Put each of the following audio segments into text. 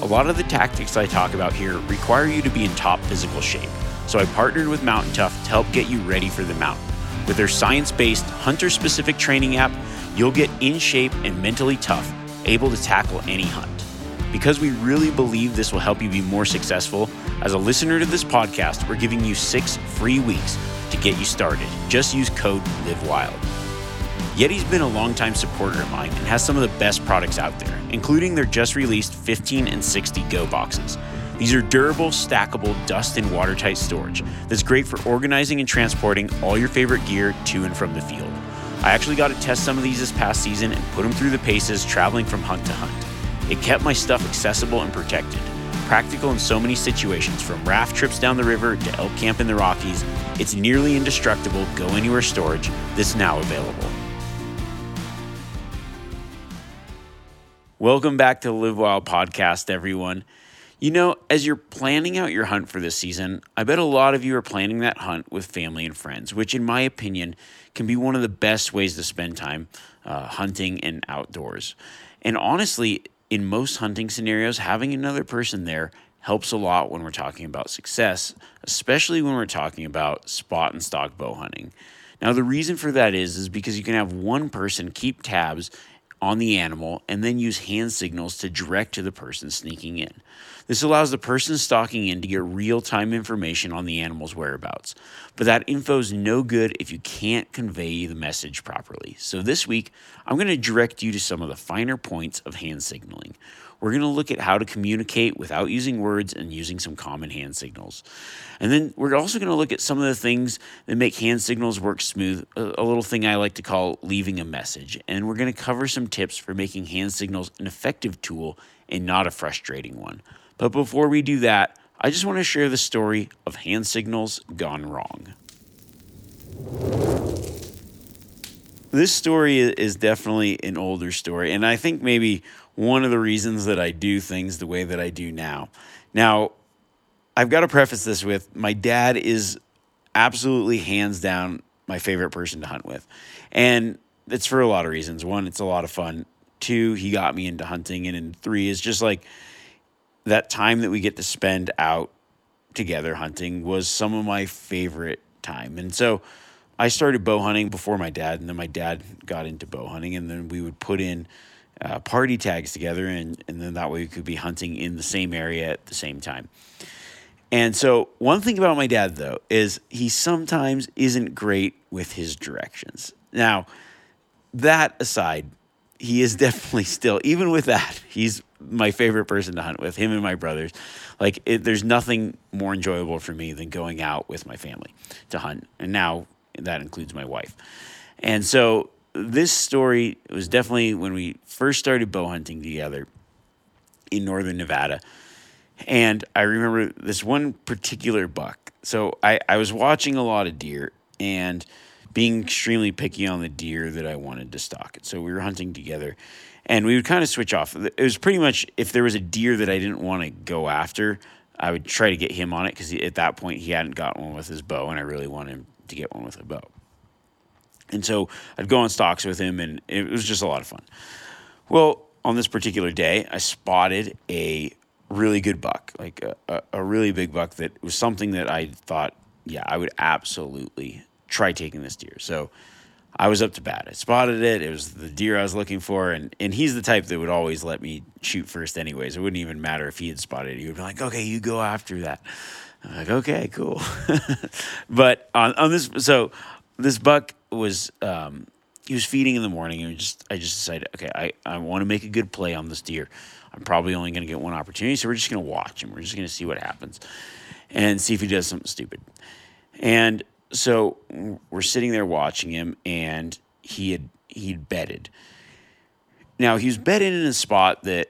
A lot of the tactics I talk about here require you to be in top physical shape, so I partnered with Mountain Tough to help get you ready for the mountain. With their science-based, hunter-specific training app, you'll get in shape and mentally tough, able to tackle any hunt. Because we really believe this will help you be more successful, as a listener to this podcast, we're giving you 6 free weeks to get you started. Just use code LIVEWILD. Yeti's been a longtime supporter of mine and has some of the best products out there, including their just-released 15 and 60 Go boxes. These are durable, stackable, dust and watertight storage that's great for organizing and transporting all your favorite gear to and from the field. I actually got to test some of these this past season and put them through the paces traveling from hunt to hunt. It kept my stuff accessible and protected, practical in so many situations, from raft trips down the river to elk camp in the Rockies. It's nearly indestructible go-anywhere storage that's now available. Welcome back to the Live Wild podcast, everyone. You know, as you're planning out your hunt for this season, I bet a lot of you are planning that hunt with family and friends, which in my opinion can be one of the best ways to spend time hunting and outdoors. And honestly, in most hunting scenarios, having another person there helps a lot when we're talking about success, especially when we're talking about spot and stock bow hunting. Now, the reason for that is because you can have one person keep tabs on the animal and then use hand signals to direct to the person sneaking in. This allows the person stalking in to get real-time information on the animal's whereabouts. But that info is no good if you can't convey the message properly. So this week, I'm going to direct you to some of the finer points of hand signaling. We're going to look at how to communicate without using words and using some common hand signals. And then we're also going to look at some of the things that make hand signals work smooth, a little thing I like to call leaving a message. And we're going to cover some tips for making hand signals an effective tool and not a frustrating one. But before we do that, I just want to share the story of hand signals gone wrong. This story is definitely an older story, and I think maybe one of the reasons that I do things the way that I do now. Now, I've got to preface this with, my dad is absolutely hands down my favorite person to hunt with. And it's for a lot of reasons. 1, it's a lot of fun. 2, he got me into hunting. And then 3, it's just like that time that we get to spend out together hunting was some of my favorite time. And so I started bow hunting before my dad, and then my dad got into bow hunting, and then we would put in party tags together, and then that way we could be hunting in the same area at the same time. And so one thing about my dad, though, is he sometimes isn't great with his directions. Now, that aside, he is definitely still, even with that, he's my favorite person to hunt with, him and my brothers. Like, there's nothing more enjoyable for me than going out with my family to hunt. And now that includes my wife. And so this story was definitely when we first started bow hunting together in northern Nevada. And I remember this one particular buck. So I was watching a lot of deer and being extremely picky on the deer that I wanted to stalk it. So we were hunting together, and we would kind of switch off. It was pretty much, if there was a deer that I didn't want to go after, I would try to get him on it, because at that point he hadn't got one with his bow, and I really wanted him to get one with a bow. And so I'd go on stalks with him, and it was just a lot of fun. Well, on this particular day, I spotted a really good buck, like a really big buck that was something that I thought, yeah, I would absolutely try taking this deer. So I was up to bat. I spotted it. It was the deer I was looking for. And he's the type that would always let me shoot first anyways. It wouldn't even matter if he had spotted it. He would be like, okay, you go after that. I'm like, okay, cool. But on this, so this buck was, he was feeding in the morning, and I just decided, okay, I want to make a good play on this deer. I'm probably only going to get one opportunity, so we're just going to watch him. We're just going to see what happens and see if he does something stupid. And so we're sitting there watching him, and he'd bedded. Now, he was bedded in a spot that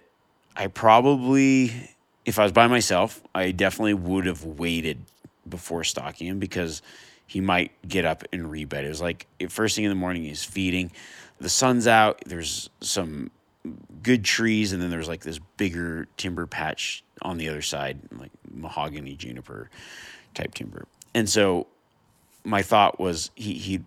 I probably, if I was by myself, I definitely would have waited before stalking him, because he might get up and rebed. It was like first thing in the morning, he's feeding. The sun's out. There's some good trees, and then there's like this bigger timber patch on the other side, like mahogany, juniper type timber. And so my thought was he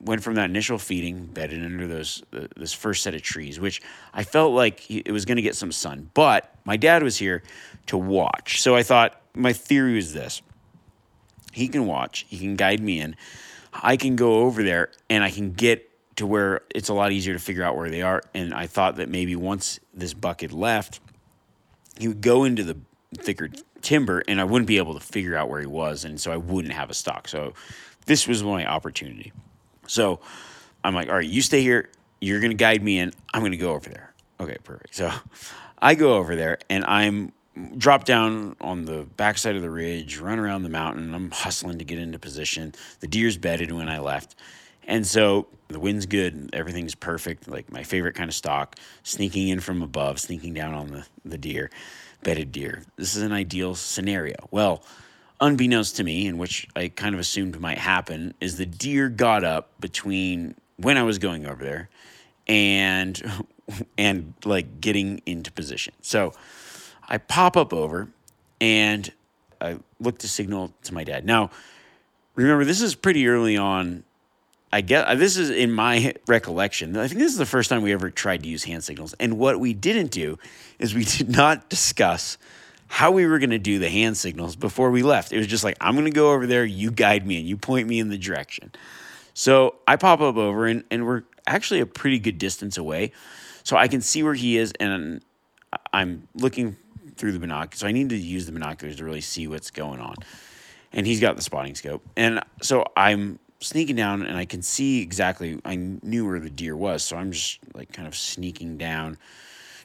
went from that initial feeding, bedded under those this first set of trees, which I felt like it was going to get some sun. But my dad was here to watch. So I thought, my theory was this. He can watch. He can guide me in. I can go over there, and I can get to where it's a lot easier to figure out where they are. And I thought that maybe once this buck had left, he would go into the thicker timber, and I wouldn't be able to figure out where he was, and so I wouldn't have a stalk. So this was my opportunity. So I'm like, all right, you stay here. You're going to guide me in. I'm going to go over there. Okay, perfect. So I go over there, and I'm drop down on the backside of the ridge, run around the mountain. I'm hustling to get into position. The deer's bedded when I left. And so the wind's good. Everything's perfect. Like my favorite kind of stalk, sneaking in from above, sneaking down on the deer, bedded deer. This is an ideal scenario. Well, unbeknownst to me, and which I kind of assumed might happen, is the deer got up between when I was going over there and like getting into position. So I pop up over, and I look to signal to my dad. Now, remember, this is pretty early on. I guess this is in my recollection. I think this is the first time we ever tried to use hand signals. And what we didn't do is we did not discuss how we were going to do the hand signals before we left. It was just like, I'm going to go over there. You guide me, and you point me in the direction. So I pop up over, and we're actually a pretty good distance away. So I can see where he is, and I'm looking through the binoculars. So I need to use the binoculars to really see what's going on. And he's got the spotting scope. And so I'm sneaking down, and I can see exactly, I knew where the deer was. So I'm just like kind of sneaking down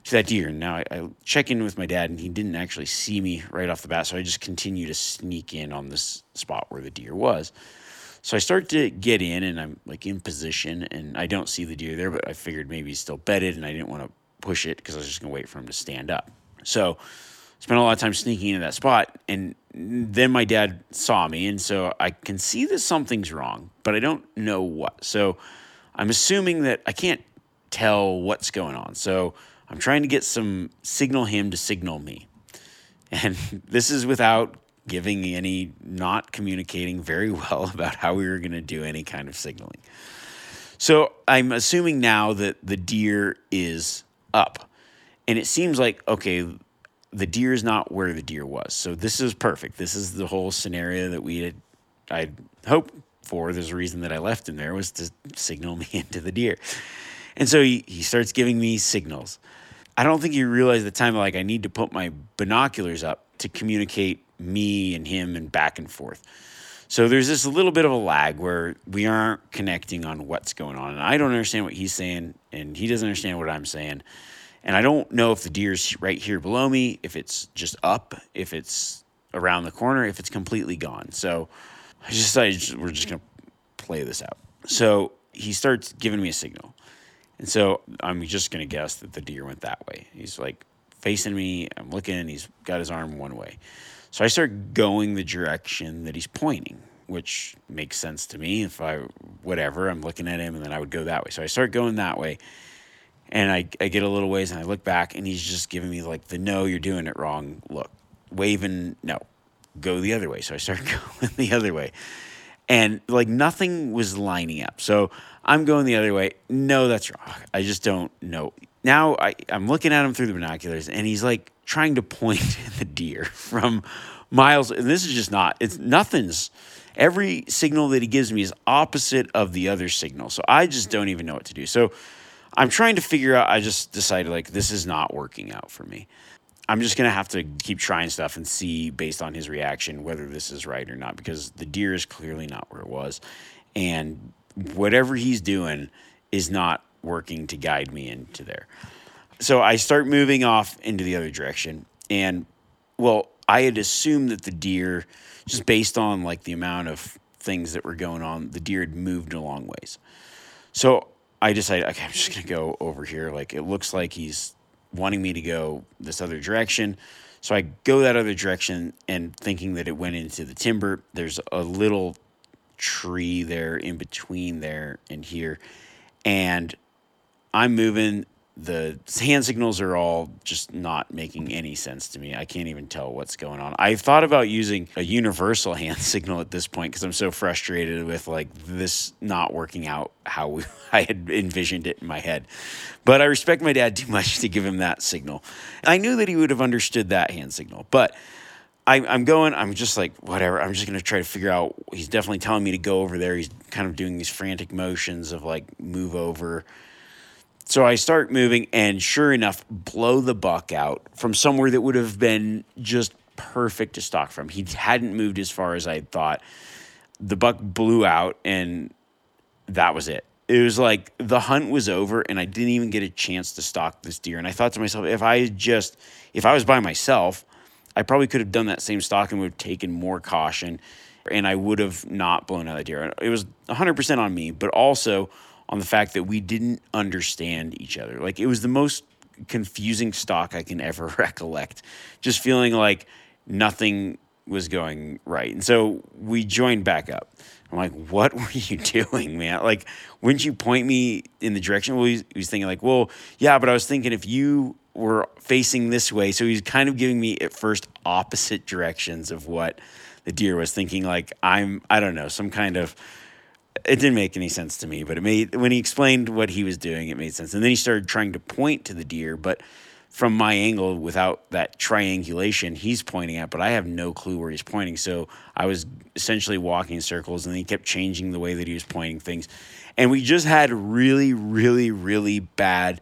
to that deer. And now I check in with my dad, and he didn't actually see me right off the bat. So I just continue to sneak in on this spot where the deer was. So I start to get in, and I'm like in position, and I don't see the deer there, but I figured maybe he's still bedded, and I didn't want to push it because I was just going to wait for him to stand up. So spent a lot of time sneaking into that spot, and then my dad saw me, and so I can see that something's wrong, but I don't know what. So I'm assuming that I can't tell what's going on. So I'm trying to get some signal him to signal me. And this is without giving any, not communicating very well about how we were going to do any kind of signaling. So I'm assuming now that the deer is up. And it seems like, okay, the deer is not where the deer was. So this is perfect. This is the whole scenario that I hoped for. There's a reason that I left him there, was to signal me into the deer. And so he starts giving me signals. I don't think he realized at the time, like, I need to put my binoculars up to communicate me and him and back and forth. So there's this little bit of a lag where we aren't connecting on what's going on. And I don't understand what he's saying, and he doesn't understand what I'm saying. And I don't know if the deer's right here below me, if it's just up, if it's around the corner, if it's completely gone. So I just decided we're just going to play this out. So he starts giving me a signal. And so I'm just going to guess that the deer went that way. He's like facing me. I'm looking. He's got his arm one way. So I start going the direction that he's pointing, which makes sense to me. If I'm looking at him, and then I would go that way. So I start going that way. And I get a little ways, and I look back, and he's just giving me like the no, you're doing it wrong look, waving no, go the other way. So I start going the other way, and like nothing was lining up. So I'm going the other way. No, that's wrong. I just don't know. Now I'm looking at him through the binoculars, and he's like trying to point at the deer from miles. And this is just not, it's nothing's. Every signal that he gives me is opposite of the other signal. So I just don't even know what to do. So I'm trying to figure out, I just decided like, this is not working out for me. I'm just going to have to keep trying stuff and see based on his reaction, whether this is right or not, because the deer is clearly not where it was. And whatever he's doing is not working to guide me into there. So I start moving off into the other direction. And well, I had assumed that the deer, just based on like the amount of things that were going on, the deer had moved a long ways. So I decided, okay, I'm just going to go over here. Like it looks like he's wanting me to go this other direction. So I go that other direction and thinking that it went into the timber. There's a little tree there in between there and here. And I'm moving. The hand signals are all just not making any sense to me. I can't even tell what's going on. I thought about using a universal hand signal at this point because I'm so frustrated with like this not working out how I had envisioned it in my head. But I respect my dad too much to give him that signal. I knew that he would have understood that hand signal, but I'm just like, whatever. I'm just going to try to figure out. He's definitely telling me to go over there. He's kind of doing these frantic motions of like move over. So I start moving and sure enough, blow the buck out from somewhere that would have been just perfect to stalk from. He hadn't moved as far as I thought. The buck blew out and that was it. It was like the hunt was over and I didn't even get a chance to stalk this deer. And I thought to myself, if I was by myself, I probably could have done that same stalk and would have taken more caution and I would have not blown out the deer. It was 100% on me, but also on the fact that we didn't understand each other. Like, it was the most confusing stalk I can ever recollect, just feeling like nothing was going right. And so we joined back up. I'm like, what were you doing, man? Like, wouldn't you point me in the direction? Well, he was thinking like, well, yeah, but I was thinking if you were facing this way. So he's kind of giving me at first opposite directions of what the deer was thinking. Like, I don't know, some kind of, it didn't make any sense to me, but when he explained what he was doing, it made sense. And then he started trying to point to the deer, but from my angle, without that triangulation, he's pointing at, but I have no clue where he's pointing. So I was essentially walking in circles and he kept changing the way that he was pointing things. And we just had really, really, really bad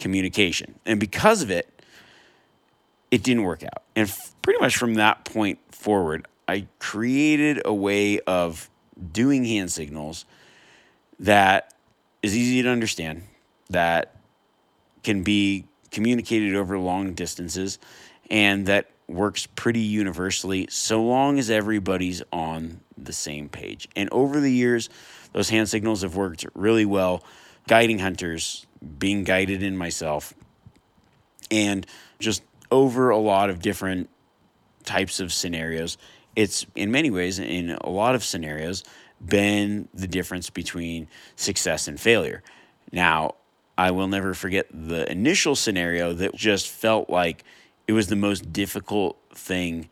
communication. And because of it, it didn't work out. And pretty much from that point forward, I created a way of doing hand signals that is easy to understand, that can be communicated over long distances, and that works pretty universally so long as everybody's on the same page. And over the years, those hand signals have worked really well, guiding hunters, being guided in myself, and just over a lot of different types of scenarios. It's in many ways, in a lot of scenarios, been the difference between success and failure. Now, I will never forget the initial scenario that just felt like it was the most difficult thing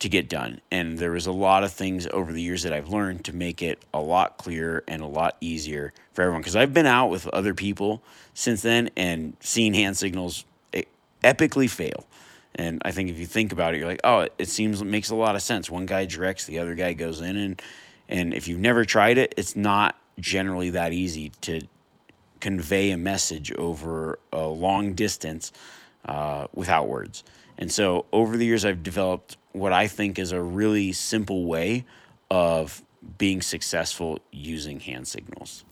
to get done. And there was a lot of things over the years that I've learned to make it a lot clearer and a lot easier for everyone. Because I've been out with other people since then and seen hand signals epically fail. And I think if you think about it, you're like, oh, it makes a lot of sense. One guy directs, the other guy goes in. And if you've never tried it, it's not generally that easy to convey a message over a long distance without words. And so over the years, I've developed what I think is a really simple way of being successful using hand signals.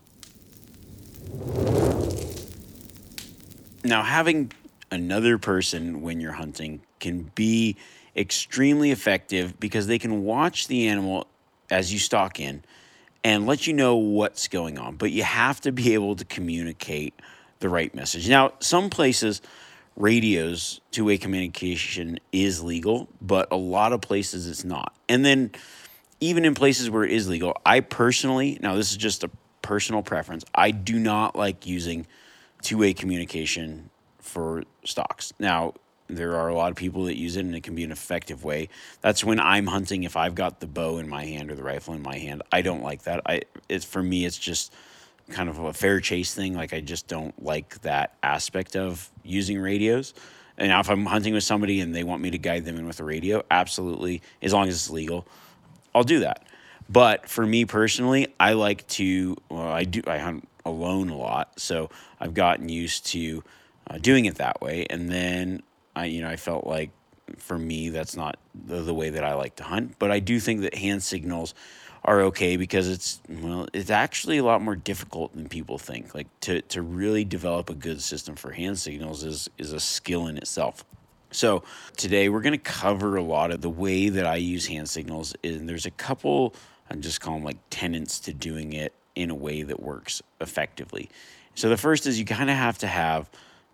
Now, having another person when you're hunting can be extremely effective because they can watch the animal as you stalk in and let you know what's going on. But you have to be able to communicate the right message. Now, some places, radios, two-way communication is legal, but a lot of places it's not. And then even in places where it is legal, I personally, now this is just a personal preference, I do not like using two-way communication for stalks. Now, there are a lot of people that use it and it can be an effective way. That's when I'm hunting. If I've got the bow in my hand or the rifle in my hand, I don't like that. For me, it's just kind of a fair chase thing. Like, I just don't like that aspect of using radios. And now if I'm hunting with somebody and they want me to guide them in with a radio, absolutely, as long as it's legal, I'll do that. But for me personally, I like to, well, I hunt alone a lot. So I've gotten used to doing it that way. And then I felt like for me, that's not the way that I like to hunt. But I do think that hand signals are okay because it's actually a lot more difficult than people think. Like to really develop a good system for hand signals is a skill in itself. So today we're going to cover a lot of the way that I use hand signals, and there's a couple, I'm just calling like tenets to doing it in a way that works effectively. So the first is you kind of have to have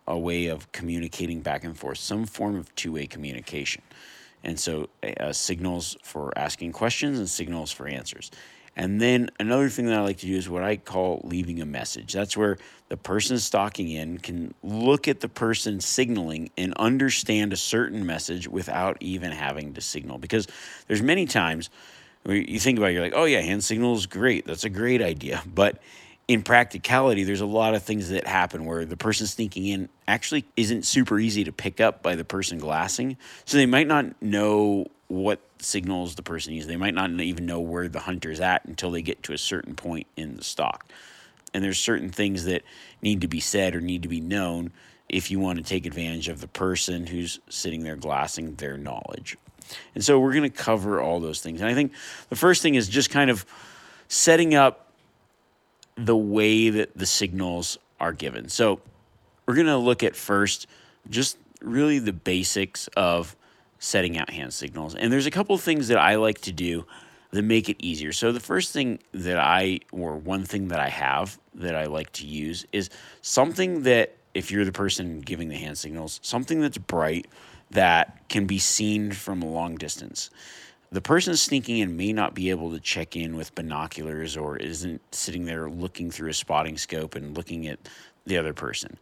a way of communicating back and forth, some form of two-way communication. And so signals for asking questions and signals for answers. And then another thing that I like to do is what I call leaving a message. That's where the person stalking in can look at the person signaling and understand a certain message without even having to signal. Because there's many times where you think about it, you're like, oh yeah, hand signal is great. That's a great idea. But in practicality, there's a lot of things that happen where the person sneaking in actually isn't super easy to pick up by the person glassing. So they might not know what signals the person uses. They might not even know where the hunter's at until they get to a certain point in the stalk. And there's certain things that need to be said or need to be known if you want to take advantage of the person who's sitting there glassing their knowledge. And so we're going to cover all those things. And I think the first thing is just kind of setting up the way that the signals are given. So we're going to look at first just really the basics of setting out hand signals. And there's a couple of things that I like to do that make it easier. So the first thing that one thing that I have that I like to use is something that, if you're the person giving the hand signals, something that's bright that can be seen from a long distance. The person sneaking in may not be able to check in with binoculars or isn't sitting there looking through a spotting scope and looking at the other person.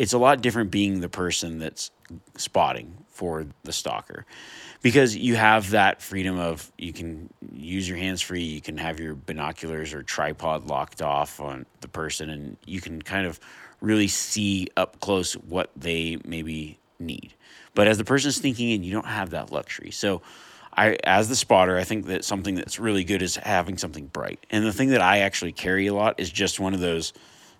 It's a lot different being the person that's spotting for the stalker, because you have that freedom of, you can use your hands free, you can have your binoculars or tripod locked off on the person, and you can kind of really see up close what they maybe need. But as the person sneaking in, you don't have that luxury. So as the spotter, I think that something that's really good is having something bright. And the thing that I actually carry a lot is just one of those,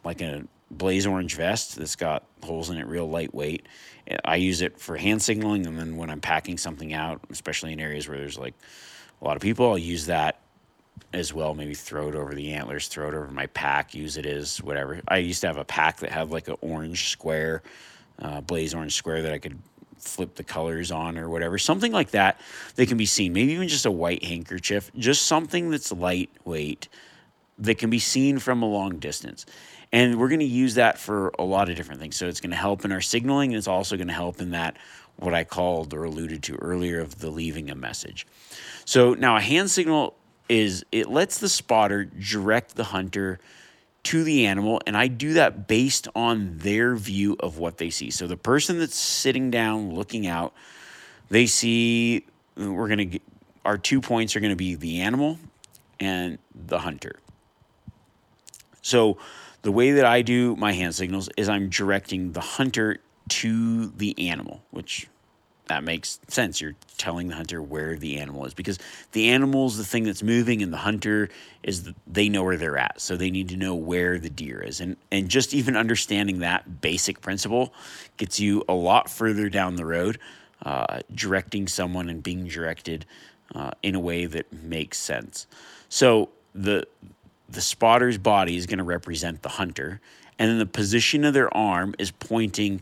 like a blaze orange vest that's got holes in it, real lightweight. I use it for hand signaling, and then when I'm packing something out, especially in areas where there's like a lot of people, I'll use that as well. Maybe throw it over the antlers, throw it over my pack, use it as whatever. I used to have a pack that had like an orange square, blaze orange square that I could flip the colors on or whatever, something like that that can be seen. Maybe even just a white handkerchief, just something that's lightweight that can be seen from a long distance. And we're going to use that for a lot of different things. So it's going to help in our signaling, and it's also going to help in that, what I called or alluded to earlier, of the leaving a message. So now a hand signal it lets the spotter direct the hunter to the animal, and I do that based on their view of what they see. So the person that's sitting down looking out, they see, our 2 points are going to be the animal and the hunter. So the way that I do my hand signals is I'm directing the hunter to the animal, which that makes sense. You're telling the hunter where the animal is, because the animal's the thing that's moving, and the hunter they know where they're at. So they need to know where the deer is. And just even understanding that basic principle gets you a lot further down the road, directing someone and being directed in a way that makes sense. So the spotter's body is going to represent the hunter, and then the position of their arm is pointing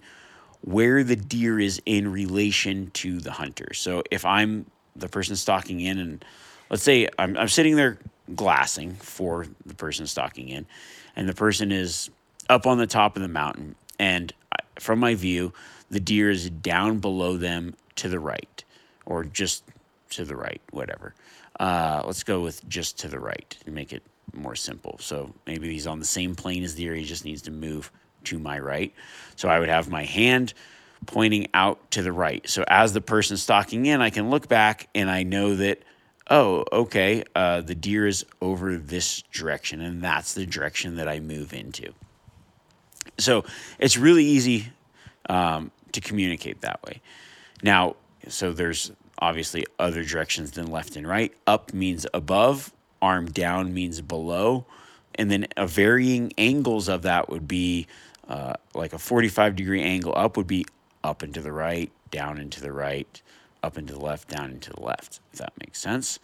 where the deer is in relation to the hunter. So if I'm the person stalking in, and let's say I'm sitting there glassing for the person stalking in, and the person is up on the top of the mountain, and from my view, the deer is down below them to the right, or just to the right, whatever. Let's go with just to the right and make it more simple. So maybe he's on the same plane as the deer. He just needs to move to my right. So I would have my hand pointing out to the right. So as the person stalking in, I can look back and I know that, oh, okay, the deer is over this direction, and that's the direction that I move into. So it's really easy to communicate that way. Now, so there's obviously other directions than left and right. Up means above, arm down means below, and then a varying angles of that would be like a 45-degree angle up would be up and to the right, down and to the right, up and to the left, down and to the left, if that makes sense.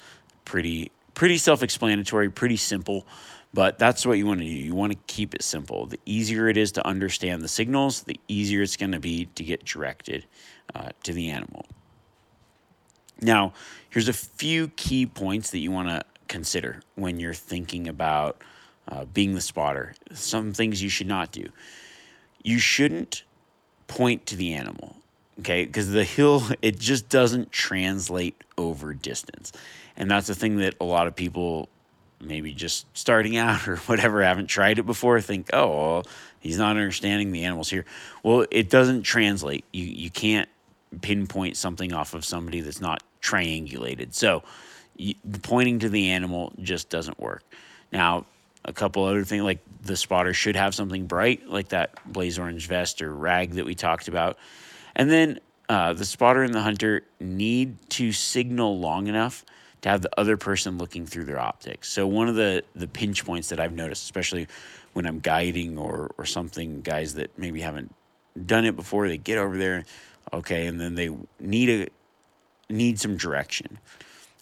Pretty self-explanatory, pretty simple, but that's what you want to do. You want to keep it simple. The easier it is to understand the signals, the easier it's going to be to get directed to the animal. Now, here's a few key points that you want to consider when you're thinking about being the spotter. Some things you should not do. You shouldn't point to the animal, okay? Because the hill, it just doesn't translate over distance. And that's the thing that a lot of people, maybe just starting out or whatever, haven't tried it before, think, oh, well, he's not understanding the animals here. Well, it doesn't translate. You can't pinpoint something off of somebody that's not triangulated. So pointing to the animal just doesn't work. Now, a couple other things, like the spotter should have something bright, like that blaze orange vest or rag that we talked about. And then the spotter and the hunter need to signal long enough to have the other person looking through their optics. So one of the pinch points that I've noticed, especially when I'm guiding or something, guys that maybe haven't done it before, they get over there, okay, and then they need some direction.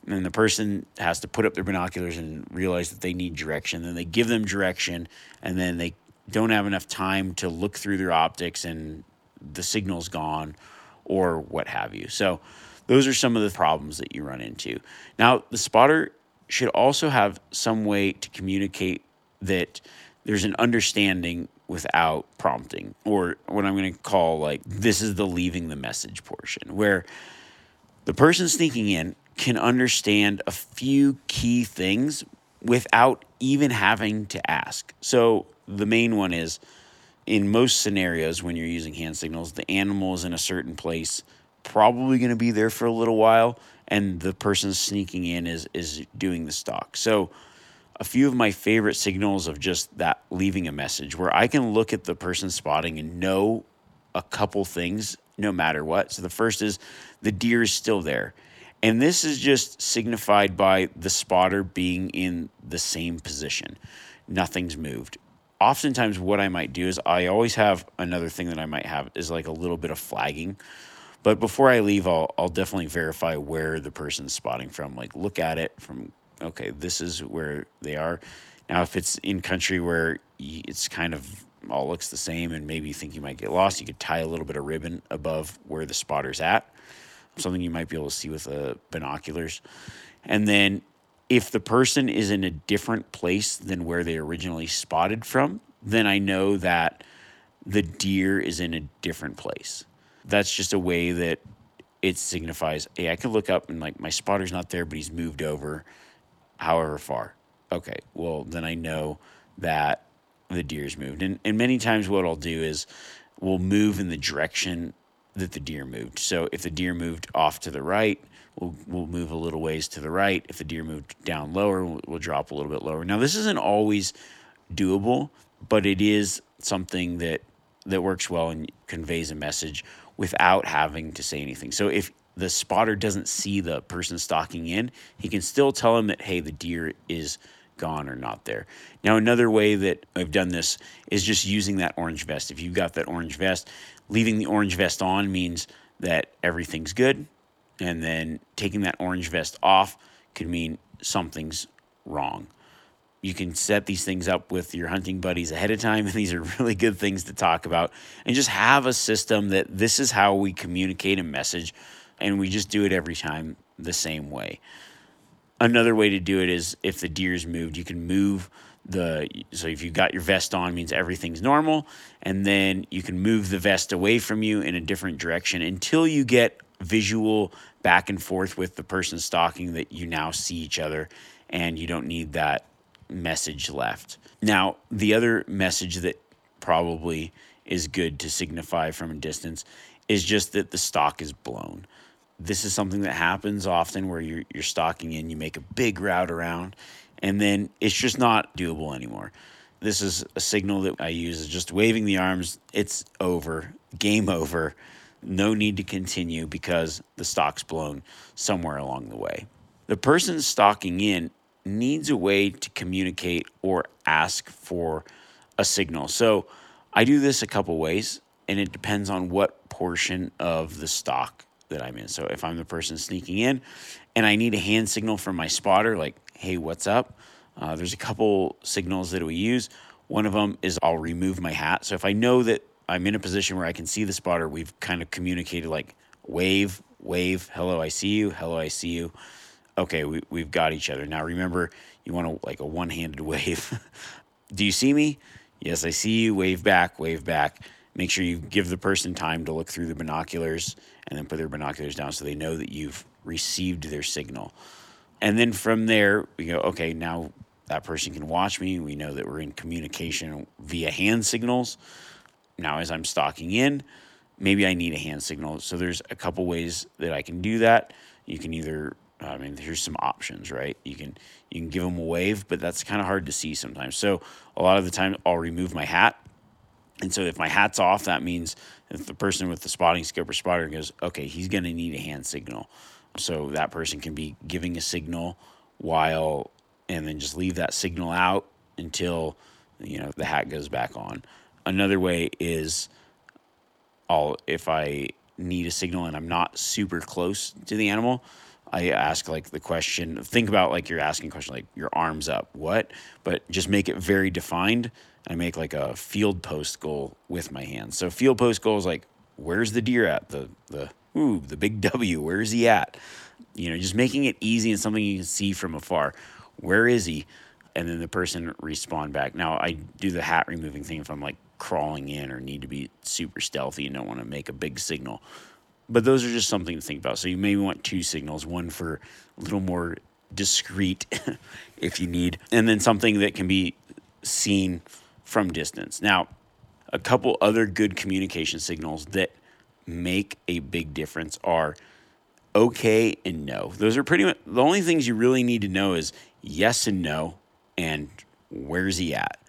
And then the person has to put up their binoculars and realize that they need direction. Then they give them direction, and then they don't have enough time to look through their optics and the signal's gone or what have you. So those are some of the problems that you run into. Now, the spotter should also have some way to communicate that there's an understanding without prompting, or what I'm going to call, like, this is the leaving the message portion, where the person sneaking in can understand a few key things without even having to ask. So the main one is, in most scenarios when you're using hand signals, the animal is in a certain place, probably going to be there for a little while, and the person sneaking in is doing the stalk. So a few of my favorite signals of just that leaving a message, where I can look at the person spotting and know a couple things no matter what. So the first is the deer is still there. And this is just signified by the spotter being in the same position. Nothing's moved. Oftentimes what I might do is I always have another thing that I might have is like a little bit of flagging. But before I leave, I'll definitely verify where the person's spotting from. Like, look at it from, okay, this is where they are. Now, if it's in country where it's kind of all looks the same and maybe you think you might get lost, you could tie a little bit of ribbon above where the spotter's at. Something you might be able to see with binoculars. And then if the person is in a different place than where they originally spotted from, then I know that the deer is in a different place. That's just a way that it signifies, hey, I can look up and, like, my spotter's not there, but he's moved over however far. Okay, well, then I know that the deer's moved. And many times what I'll do is we'll move in the direction that the deer moved. So if the deer moved off to the right, we'll move a little ways to the right. If the deer moved down lower, we'll drop a little bit lower. Now, this isn't always doable, but it is something that works well and conveys a message without having to say anything. So if the spotter doesn't see the person stalking in, he can still tell him that, hey, the deer is gone or not there. Now, another way that I've done this is just using that orange vest. If you've got that orange vest, leaving the orange vest on means that everything's good, and then taking that orange vest off could mean something's wrong. You can set these things up with your hunting buddies ahead of time, and these are really good things to talk about, and just have a system that this is how we communicate a message, and we just do it every time the same way. Another way to do it is if the deer's moved, you can move so if you got your vest on, means everything's normal, and then you can move the vest away from you in a different direction until you get visual back and forth with the person stalking that you now see each other, and you don't need that message left. Now, the other message that probably is good to signify from a distance is just that the stalk is blown. This is something that happens often where you're stalking in, you make a big route around, and then it's just not doable anymore. This is a signal that I use, is just waving the arms. It's over, game over. no need to continue because the stock's blown somewhere along the way. The person stocking in needs a way to communicate or ask for a signal. So I do this a couple ways, and it depends on what portion of the stock that I'm in. So if I'm the person sneaking in and I need a hand signal from my spotter, like, hey, what's up? There's a couple signals that we use. One of them is I'll remove my hat. So if I know that I'm in a position where I can see the spotter, we've kind of communicated like wave, hello, I see you. Okay, we've got each other. Now remember, you want to like a one-handed wave. Do you see me? Yes, I see you. Wave back. Make sure you give the person time to look through the binoculars and then put their binoculars down so they know that you've received their signal. And then from there, we go, okay, now that person can watch me. We know that we're in communication via hand signals. Now, as I'm stalking in, maybe I need a hand signal. So there's a couple ways that I can do that. You can either, here's some options, right? You can give them a wave, but that's kind of hard to see sometimes. So a lot of the time I'll remove my hat. And so if my hat's off, that means if the person with the spotting scope or spotter goes, okay, he's going to need a hand signal. So that person can be giving a signal while, and then just leave that signal out until, the hat goes back on. Another way is if I need a signal and I'm not super close to the animal, I ask like the question, think about like you're asking a question, like your arm's up, what? But just make it very defined. I make like a field post goal with my hands. So field post goal is like, where's the deer at? The big W, where is he at? Just making it easy and something you can see from afar. Where is he? And then the person respond back. Now I do the hat removing thing if I'm like crawling in or need to be super stealthy and don't want to make a big signal. But those are just something to think about. So you maybe want two signals, one for a little more discreet if you need, and then something that can be seen from distance. Now, a couple other good communication signals that make a big difference are okay and no. Those are pretty much the only things you really need to know is yes and no and where's he at.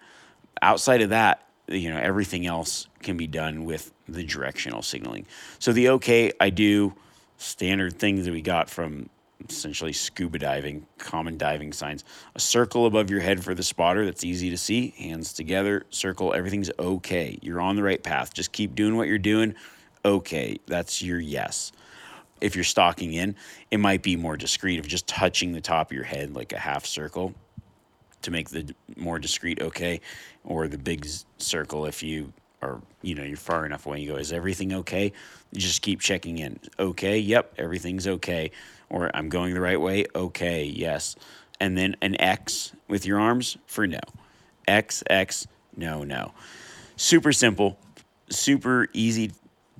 Outside of that, everything else can be done with the directional signaling. So the okay, I do standard things that we got from essentially scuba diving, common diving signs. A circle above your head for the spotter that's easy to see, hands together, circle, everything's okay. You're on the right path. Just keep doing what you're doing. Okay, that's your yes. If you're stalking in, it might be more discreet of just touching the top of your head like a half circle to make the more discreet okay, or the big circle if you are, you're far enough away and you go, is everything okay? You just keep checking in. Okay, yep, everything's okay. Or I'm going the right way, okay, yes. And then an X with your arms for no. X, no. Super simple, super easy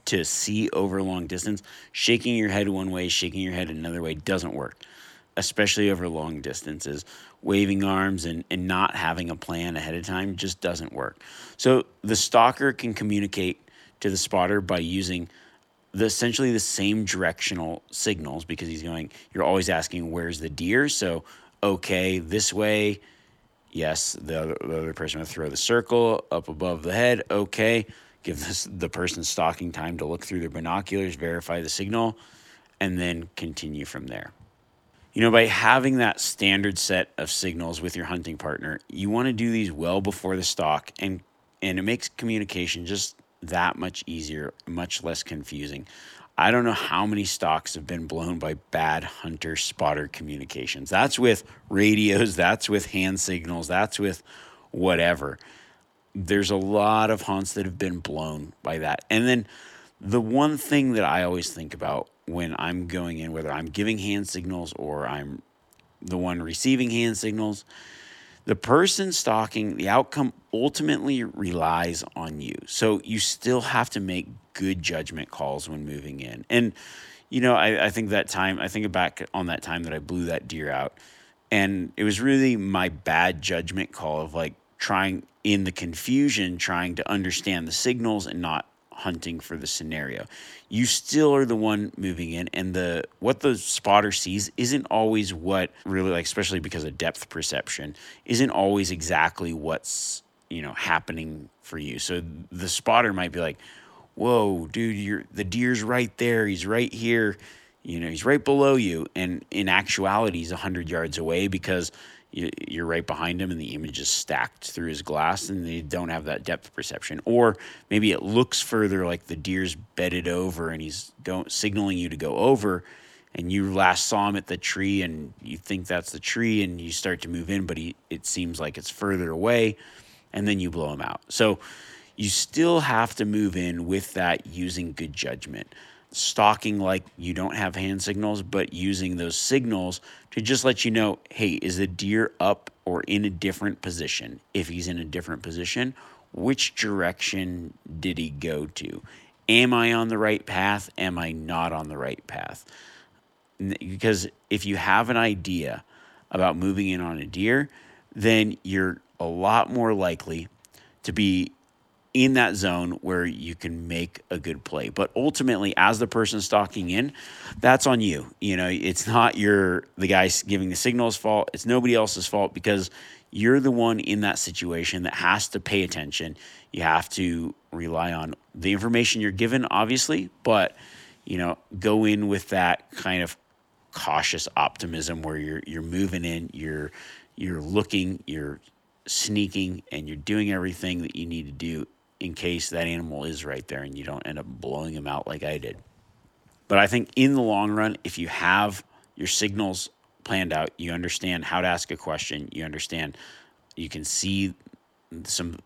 to see over a long distance. Shaking your head one way, shaking your head another way doesn't work, especially over long distances. Waving arms and not having a plan ahead of time just doesn't work. So the stalker can communicate to the spotter by using essentially the same directional signals, because he's going, you're always asking, where's the deer? So, okay, this way. Yes, the other person will throw the circle up above the head. Okay. Give the person stalking time to look through their binoculars, verify the signal, and then continue from there. By having that standard set of signals with your hunting partner, you want to do these well before the stalk, and it makes communication just that much easier, much less confusing. I don't know how many stalks have been blown by bad hunter-spotter communications. That's with radios, that's with hand signals, that's with whatever. There's a lot of hunts that have been blown by that. And then the one thing that I always think about when I'm going in, whether I'm giving hand signals or I'm the one receiving hand signals, the person stalking, the outcome ultimately relies on you. So you still have to make good judgment calls when moving in. And, I think back on that time that I blew that deer out, and it was really my bad judgment call of like, trying in the confusion, trying to understand the signals and not hunting for the scenario. You still are the one moving in, and what the spotter sees isn't always what really, like, especially because of depth perception, isn't always exactly what's happening for you. So the spotter might be like, whoa, dude, the deer's right there. He's right here. You know, he's right below you. And in actuality, he's 100 yards away because you're right behind him and the image is stacked through his glass and they don't have that depth perception. Or maybe it looks further, like the deer's bedded over and he's signaling you to go over, and you last saw him at the tree and you think that's the tree and you start to move in, but it seems like it's further away, and then you blow him out. So you still have to move in with that using good judgment. Stalking like you don't have hand signals, but using those signals to just let you know, hey, is the deer up or in a different position? If he's in a different position, which direction did he go to? Am I on the right path? Am I not on the right path? Because if you have an idea about moving in on a deer, then you're a lot more likely to be in that zone where you can make a good play. But ultimately, as the person stalking in, that's on you. You know, it's not the guy giving the signal's fault. It's nobody else's fault, because you're the one in that situation that has to pay attention. You have to rely on the information you're given, obviously, but, you know, go in with that kind of cautious optimism where you're moving in, you're looking, you're sneaking, and you're doing everything that you need to do in case that animal is right there and you don't end up blowing him out like I did. But I think in the long run, if you have your signals planned out, you understand how to ask a question, you understand, you can see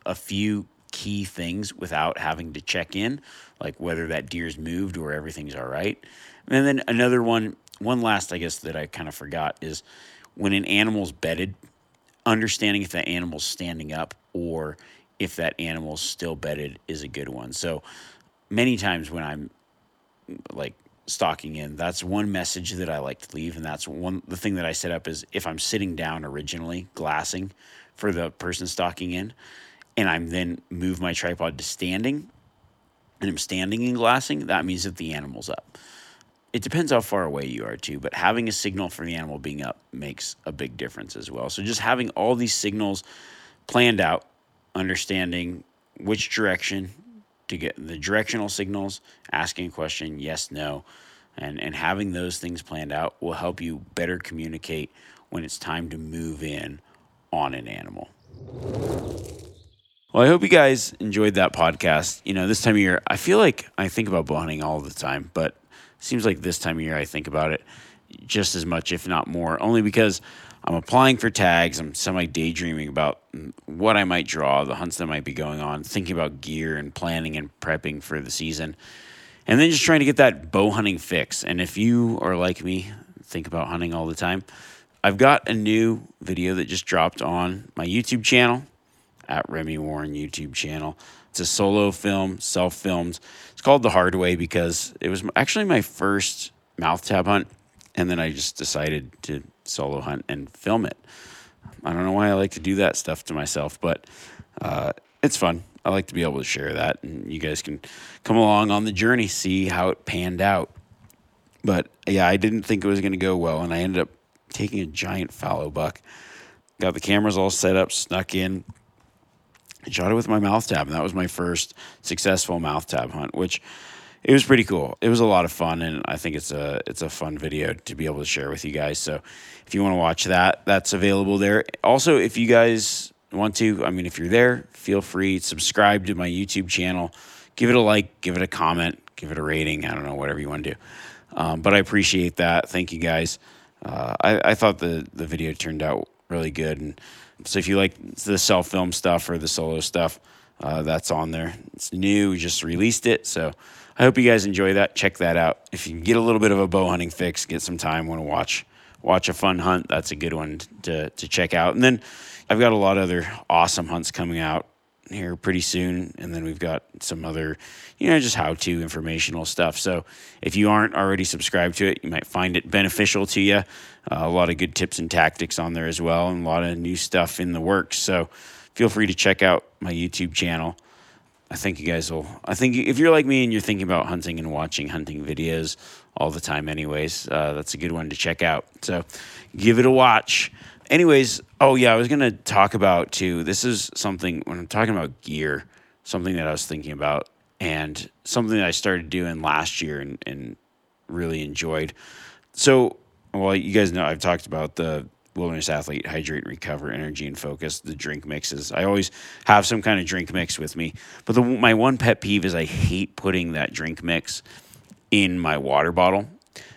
a few key things without having to check in, like whether that deer's moved or everything's all right. And then another one last, I guess, that I kind of forgot is when an animal's bedded, understanding if that animal's standing up or if that animal's still bedded is a good one. So many times when I'm like stalking in, that's one message that I like to leave. And that's the thing that I set up is if I'm sitting down originally glassing for the person stalking in, and I'm then move my tripod to standing and I'm standing and glassing, that means that the animal's up. It depends how far away you are too, but having a signal for the animal being up makes a big difference as well. So just having all these signals planned out, understanding which direction to get the directional signals, asking a question, yes, no, and having those things planned out will help you better communicate when it's time to move in on an animal. Well, I hope you guys enjoyed that podcast. You know, this time of year, I feel like I think about bow hunting all the time, but seems like this time of year I think about it just as much, if not more, only because I'm applying for tags. I'm semi-daydreaming about what I might draw, the hunts that might be going on, thinking about gear and planning and prepping for the season, and then just trying to get that bow hunting fix. And if you are like me, think about hunting all the time, I've got a new video that just dropped on my YouTube channel, at Remy Warren YouTube channel. It's a solo film, self-filmed. It's called The Hard Way because it was actually my first mouth tab hunt, and then I just decided to solo hunt and film it. I don't know why I like to do that stuff to myself, but it's fun. I like to be able to share that, and you guys can come along on the journey, see how it panned out. But yeah, I didn't think it was going to go well, and I ended up taking a giant fallow buck. Got the cameras all set up, snuck in, shot it with my mouth tab, and that was my first successful mouth tab hunt, which it was pretty cool. It was a lot of fun, and I think it's a fun video to be able to share with you guys. So if you want to watch that, that's available there. Also, if you guys want to, if you're there, feel free, subscribe to my YouTube channel, give it a like, give it a comment, give it a rating, I don't know, whatever you want to do. But I appreciate that. Thank you guys. I thought the video turned out really good, and so if you like the self-film stuff or the solo stuff, that's on there. It's new. We just released it. So I hope you guys enjoy that. Check that out. If you can get a little bit of a bow hunting fix, get some time, want to watch a fun hunt, that's a good one to check out. And then I've got a lot of other awesome hunts coming out here pretty soon. And then we've got some other, just how-to informational stuff. So if you aren't already subscribed to it, you might find it beneficial to you. A lot of good tips and tactics on there as well, and a lot of new stuff in the works. So feel free to check out my YouTube channel. I think if you're like me and you're thinking about hunting and watching hunting videos all the time anyways, that's a good one to check out. So give it a watch. Anyways, I was going to talk about, too, this is something, when I'm talking about gear, something that I was thinking about and something that I started doing last year and really enjoyed. So, well, you guys know I've talked about the Wilderness Athlete, Hydrate, Recover, Energy, and Focus, the drink mixes. I always have some kind of drink mix with me. But my one pet peeve is I hate putting that drink mix in my water bottle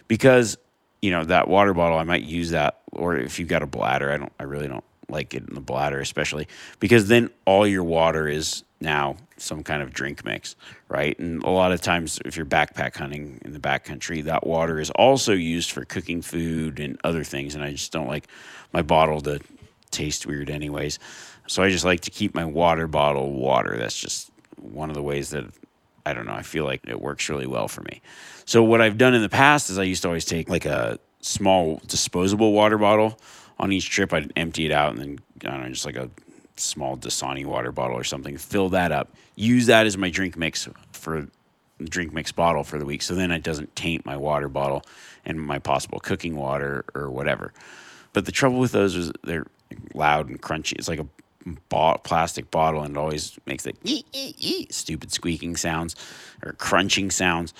because, you know, that water bottle, I might use that. Or if you've got a bladder, I really don't like it in the bladder especially because then all your water is now some kind of drink mix, right? And a lot of times if you're backpack hunting in the backcountry, that water is also used for cooking food and other things, and I just don't like my bottle to taste weird anyways. So I just like to keep my water bottle water. That's just one of the ways that, I don't know, I feel like it works really well for me. So what I've done in the past is I used to always take like a small disposable water bottle on each trip. I'd empty it out and then, I don't know, just like a small Dasani water bottle or something, fill that up, use that as my drink mix bottle for the week. So then it doesn't taint my water bottle and my possible cooking water or whatever. But the trouble with those is they're loud and crunchy. It's like a plastic bottle and it always makes like stupid squeaking sounds or crunching sounds.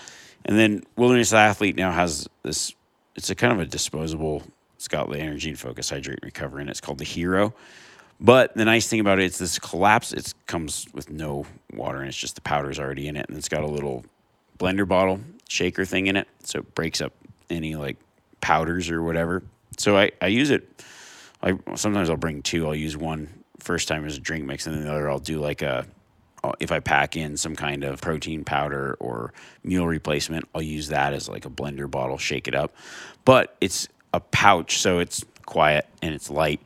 And then Wilderness Athlete now has this, it's a kind of a disposable, it's got the Energy and Focus, Hydrate and Recover in it. It's called the Hero. But the nice thing about it, it's this collapse. It comes with no water, and it's just the powder's already in it. And it's got a little blender bottle shaker thing in it, so it breaks up any, like, powders or whatever. So I use it. Sometimes I'll bring two. I'll use one first time as a drink mix, and then the other I'll do, like, if I pack in some kind of protein powder or meal replacement, I'll use that as, like, a blender bottle, shake it up. But it's a pouch, so it's quiet and it's light.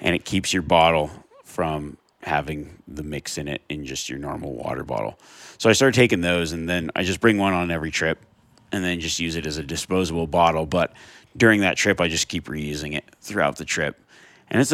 And it keeps your bottle from having the mix in it in just your normal water bottle. So I started taking those, and then I just bring one on every trip and then just use it as a disposable bottle. But during that trip, I just keep reusing it throughout the trip. And that's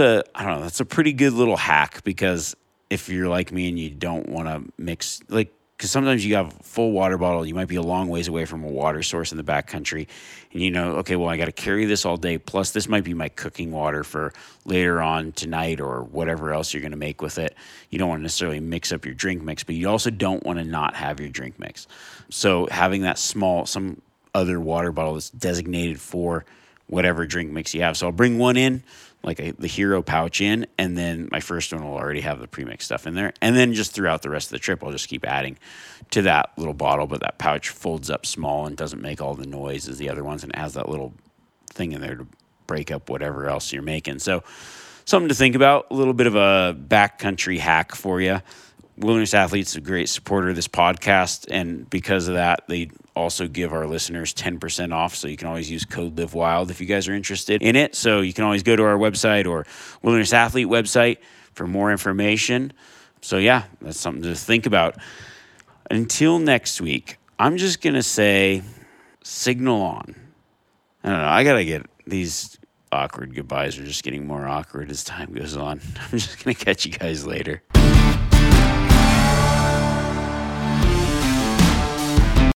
a pretty good little hack because if you're like me and you don't want to mix, like, because sometimes you have a full water bottle, you might be a long ways away from a water source in the backcountry, and you know, okay, well, I got to carry this all day, plus this might be my cooking water for later on tonight or whatever else you're going to make with it. You don't want to necessarily mix up your drink mix, but you also don't want to not have your drink mix. So having that some other water bottle that's designated for whatever drink mix you have. So I'll bring one in, the Hero pouch in, and then my first one will already have the pre-mix stuff in there. And then just throughout the rest of the trip, I'll just keep adding to that little bottle, but that pouch folds up small and doesn't make all the noise as the other ones and has that little thing in there to break up whatever else you're making. So something to think about, a little bit of a backcountry hack for you. Wilderness Athlete's a great supporter of this podcast, and because of that, they also give our listeners 10% off, so you can always use code LiveWild if you guys are interested in it. So you can always go to our website or Wilderness Athlete website for more information. So yeah, that's something to think about. Until next week, I'm just going to say signal on. I don't know. I got to get these awkward goodbyes are just getting more awkward as time goes on. I'm just going to catch you guys later.